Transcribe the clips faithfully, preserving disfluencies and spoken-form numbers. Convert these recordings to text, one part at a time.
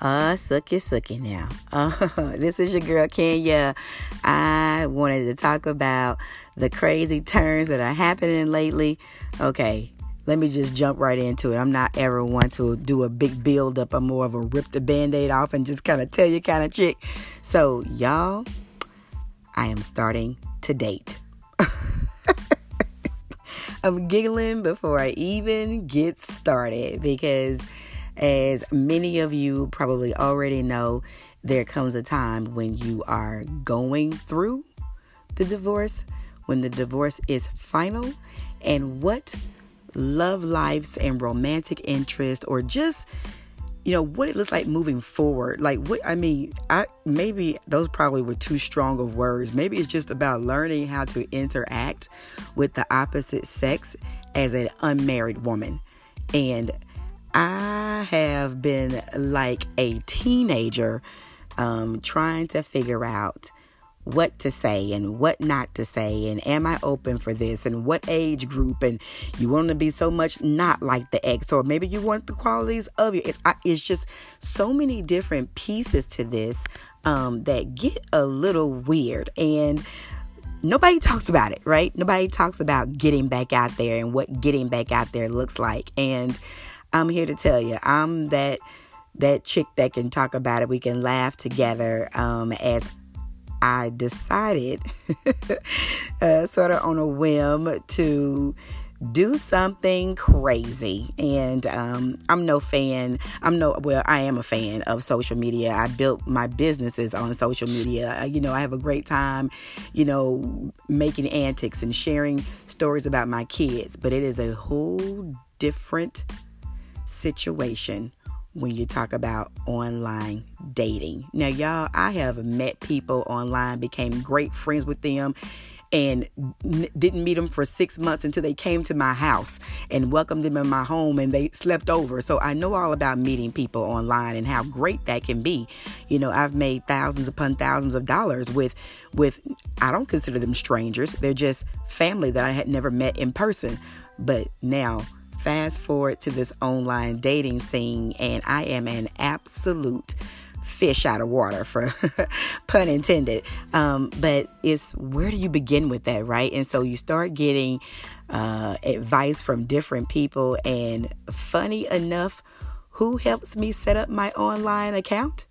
Uh, sookie, sookie now. Uh, this is your girl, Kenya. I wanted to talk about the crazy turns that are happening lately. Okay, let me just jump right into it. I'm not ever one to do a big build-up. I'm more of a rip the Band-Aid off and just kind of tell you kind of chick. So, y'all, I am starting to date. I'm giggling before I even get started because, as many of you probably already know, there comes a time when you are going through the divorce, when the divorce is final, and what love lives and romantic interest, or just, you know, what it looks like moving forward. Like, what, I mean, I maybe those probably were too strong of words. Maybe it's just about learning how to interact with the opposite sex as an unmarried woman. And I have been like a teenager um, trying to figure out what to say and what not to say, and am I open for this, and what age group, and you want to be so much not like the ex, or maybe you want the qualities of your ex. It's, it's just so many different pieces to this um, that get a little weird, and nobody talks about it, right? Nobody talks about getting back out there and what getting back out there looks like. And I'm here to tell you, I'm that that chick that can talk about it. We can laugh together um, as I decided uh, sort of on a whim to do something crazy. And um, I'm no fan. I'm no, well, I am a fan of social media. I built my businesses on social media. You know, I have a great time, you know, making antics and sharing stories about my kids. But it is a whole different situation when you talk about online dating. Now, y'all, I have met people online, became great friends with them, and n- didn't meet them for six months until they came to my house and welcomed them in my home, and they slept over. So I know all about meeting people online and how great that can be. You know, I've made thousands upon thousands of dollars with, with I don't consider them strangers. They're just family that I had never met in person. But now, fast forward to this online dating scene, and I am an absolute fish out of water, for pun intended. Um, but it's, where do you begin with that, right? And so you start getting uh, advice from different people. And funny enough, who helps me set up my online account?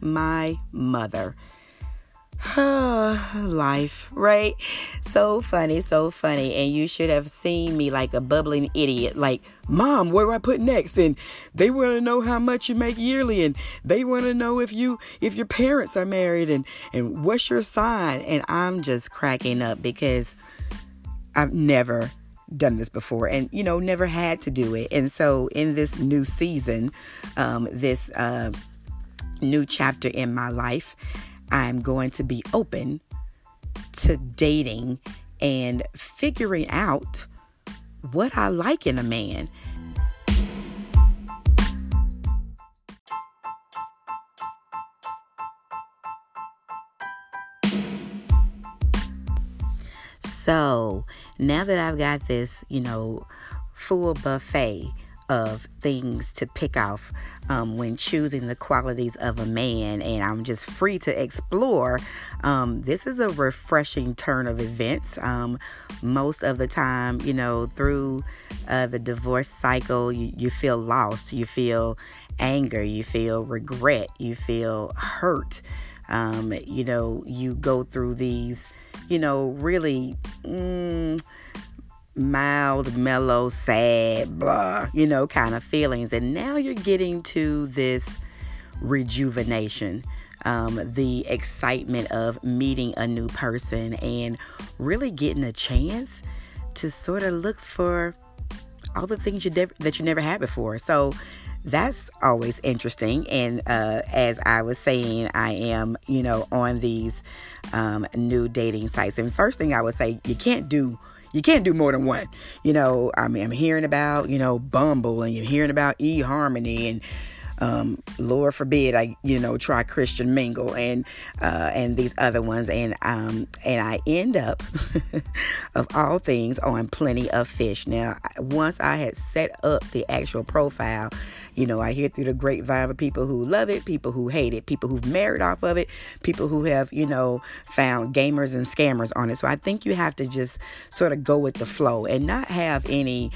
My mother. Life, right? So funny, so funny. And you should have seen me like a bubbling idiot. Like, Mom, where do I put next? And they want to know how much you make yearly, and they want to know if you if your parents are married, and and what's your sign. And I'm just cracking up because I've never done this before, and you know, never had to do it. And so in this new season, um, this uh, new chapter in my life, I'm going to be open to dating and figuring out what I like in a man. So now that I've got this, you know, full buffet of things to pick off um, when choosing the qualities of a man, and I'm just free to explore. Um, this is a refreshing turn of events. Um, most of the time, you know, through uh, the divorce cycle, you, you feel lost, you feel anger, you feel regret, you feel hurt. Um, you know, you go through these, you know, really Mm, mild, mellow, sad, blah, you know, kind of feelings. And now you're getting to this rejuvenation, um, the excitement of meeting a new person and really getting a chance to sort of look for all the things you de- that you never had before. So that's always interesting. And uh, as I was saying, I am, you know, on these um, new dating sites. And first thing I would say, you can't do You can't do more than one. You know, I mean, I'm hearing about, you know, Bumble, and you're hearing about eHarmony, and um, Lord forbid I, you know, try Christian Mingle and uh, and these other ones, and um, and I end up of all things on Plenty of Fish. Now, once I had set up the actual profile, you know, I hear through the grapevine of people who love it, people who hate it, people who've married off of it, people who have, you know, found gamers and scammers on it. So I think you have to just sort of go with the flow and not have any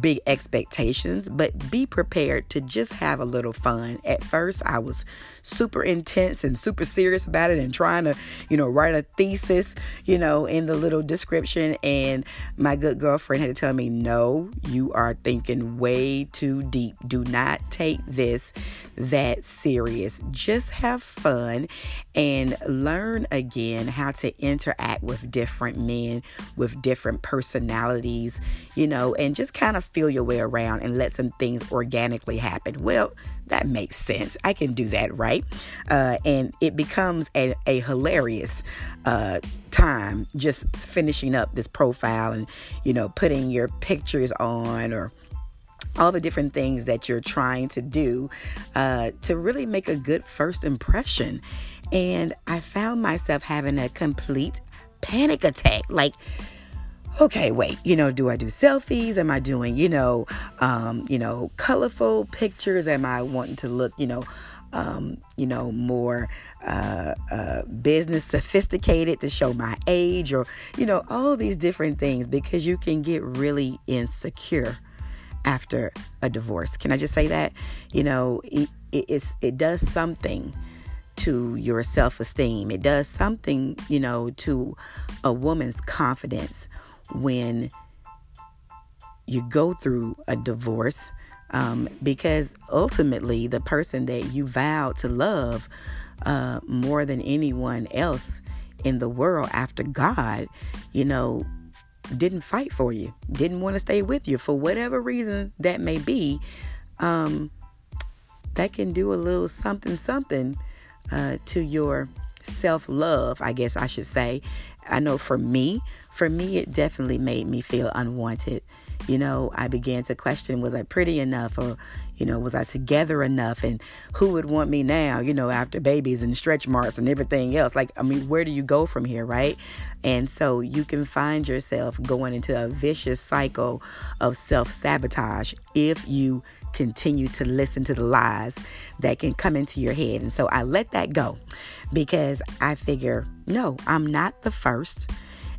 big expectations, but be prepared to just have a little fun. At first, I was super intense and super serious about it and trying to, you know, write a thesis, you know, in the little description. And my good girlfriend had to tell me, no, you are thinking way too deep. Do not take this that serious. Just have fun and learn again how to interact with different men, with different personalities, you know, and just kind of feel your way around and let some things organically happen. Well, that makes sense. I can do that, right? Uh, and it becomes a, a hilarious uh, time just finishing up this profile and, you know, putting your pictures on or all the different things that you're trying to do uh, to really make a good first impression. And I found myself having a complete panic attack. Like, okay, wait, you know, do I do selfies? Am I doing, you know, um, you know, colorful pictures? Am I wanting to look, you know, um, you know, more uh, uh, business sophisticated to show my age, or, you know, all these different things, because you can get really insecure after a divorce. Can I just say that? You know, it, it, it's, it does something to your self-esteem. It does something, you know, to a woman's confidence when you go through a divorce, um, because ultimately the person that you vowed to love uh, more than anyone else in the world after God, you know, didn't fight for you, didn't want to stay with you for whatever reason that may be, um, that can do a little something, something uh, to your self-love, I guess I should say. I know for me, For me, it definitely made me feel unwanted. You know, I began to question, was I pretty enough, or, you know, was I together enough, and who would want me now, you know, after babies and stretch marks and everything else? Like, I mean, where do you go from here, right? And so you can find yourself going into a vicious cycle of self-sabotage if you continue to listen to the lies that can come into your head. And so I let that go, because I figure, no, I'm not the first.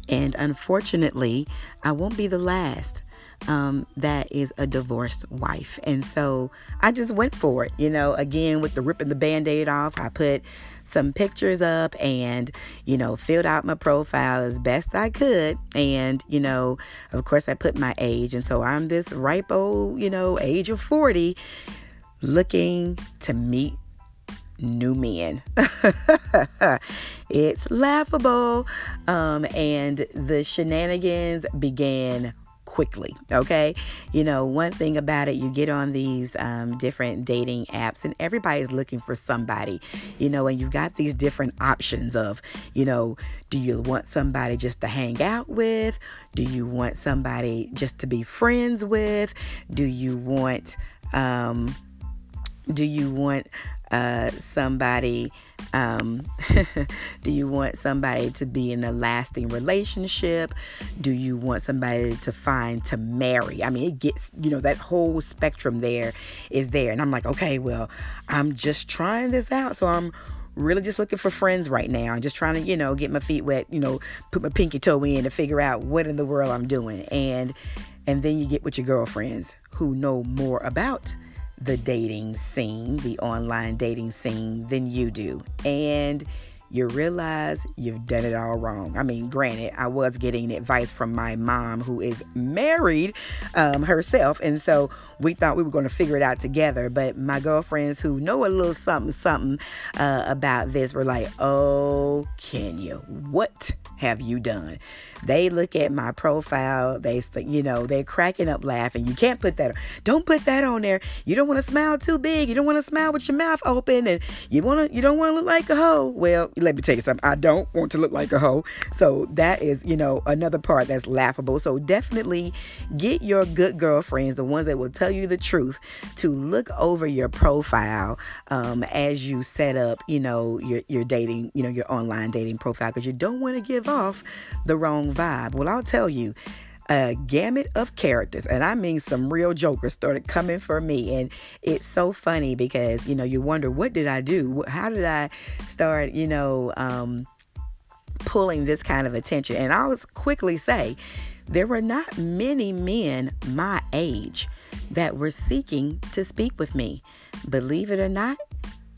And unfortunately, I won't be the last um, that is a divorced wife. And so I just went for it, you know, again, with the ripping the Band-Aid off. I put some pictures up and, you know, filled out my profile as best I could. And, you know, of course, I put my age. And so I'm this ripe old, you know, age of forty, looking to meet new men. It's laughable. Um, and the shenanigans began quickly. Okay. You know, one thing about it, you get on these um, different dating apps and everybody's looking for somebody, you know, and you've got these different options of, you know, do you want somebody just to hang out with? Do you want somebody just to be friends with? Do you want, um, do you want, Uh, somebody, um, do you want somebody to be in a lasting relationship? Do you want somebody to find to marry? I mean, it gets, you know, that whole spectrum there is there. And I'm like, okay, well, I'm just trying this out. So I'm really just looking for friends right now. I'm just trying to, you know, get my feet wet, you know, put my pinky toe in to figure out what in the world I'm doing. And, and then you get with your girlfriends who know more about the dating scene, the online dating scene, than you do. And you realize you've done it all wrong. I mean, granted, I was getting advice from my mom, who is married um, herself. And so we thought we were going to figure it out together. But my girlfriends who know a little something, something uh, about this were like, oh, Kenya, what have you done? They look at my profile. They, you know, they're cracking up laughing. You can't put that on. Don't put that on there. You don't want to smile too big. You don't want to smile with your mouth open. And you want to, you don't want to look like a hoe. Well, let me tell you something. I don't want to look like a hoe. So that is, you know, another part that's laughable. So definitely get your good girlfriends, the ones that will tell you the truth, to look over your profile um, as you set up, you know, your, your dating, you know, your online dating profile, because you don't want to give off the wrong vibe. Well, I'll tell you, a gamut of characters, and I mean some real jokers, started coming for me. And it's so funny because, you know, you wonder, what did I do? How did I start, you know, um, pulling this kind of attention? And I'll quickly say, there were not many men my age that were seeking to speak with me. Believe it or not,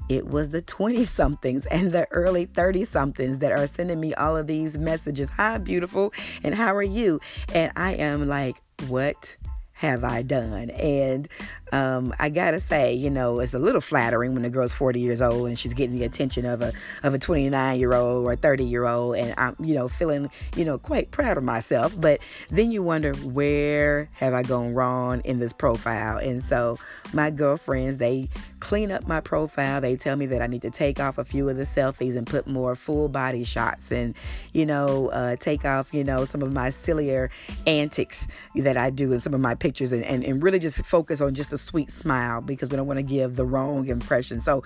it was the twenty-somethings and the early thirty-somethings that are sending me all of these messages. Hi, beautiful, and how are you? And I am like, what have I done? And um, I gotta say, you know, it's a little flattering when the girl's forty years old and she's getting the attention of a of a twenty-nine-year-old or a thirty-year-old, and I'm, you know, feeling, you know, quite proud of myself. But then you wonder, where have I gone wrong in this profile? And so my girlfriends, they clean up my profile. They tell me that I need to take off a few of the selfies and put more full body shots, and, you know, uh, take off, you know, some of my sillier antics that I do in some of my pictures, and, and, and really just focus on just a sweet smile, because we don't want to give the wrong impression. So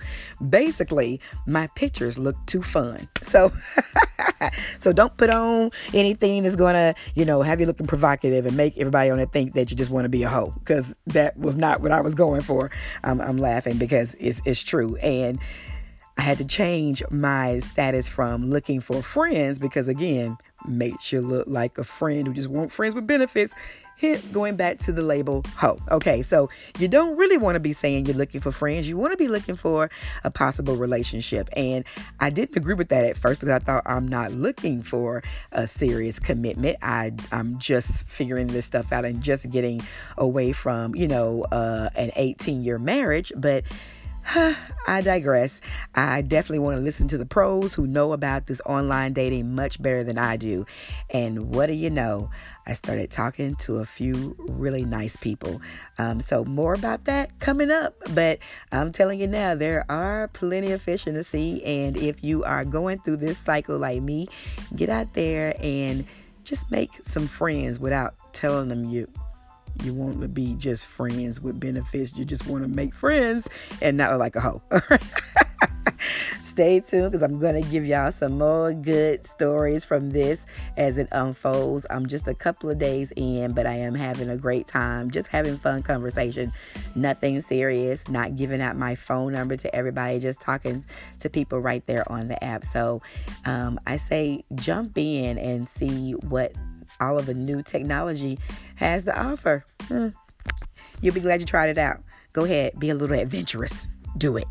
basically my pictures look too fun. So so don't put on anything that's going to, you know, have you looking provocative and make everybody on it think that you just want to be a hoe, because that was not what I was going for. I'm, I'm laughing because it's, it's true. And I had to change my status from looking for friends, because again, makes you look like a friend who just wants friends with benefits. Hence, going back to the label hoe. Okay, so you don't really want to be saying you're looking for friends. You want to be looking for a possible relationship. And I didn't agree with that at first, because I thought, I'm not looking for a serious commitment. I, I'm just figuring this stuff out and just getting away from, you know, uh, an eighteen-year marriage. But I digress. I definitely want to listen to the pros who know about this online dating much better than I do. And what do you know? I started talking to a few really nice people. Um, so more about that coming up. But I'm telling you now, there are plenty of fish in the sea. And if you are going through this cycle like me, get out there and just make some friends without telling them you. You want to be just friends with benefits. You just want to make friends and not look like a hoe. Stay tuned, because I'm going to give y'all some more good stories from this as it unfolds. I'm just a couple of days in, but I am having a great time. Just having fun conversation. Nothing serious. Not giving out my phone number to everybody. Just talking to people right there on the app. So um, I say jump in and see what all of the new technology has to offer. Hmm. You'll be glad you tried it out. Go ahead, be a little adventurous. Do it.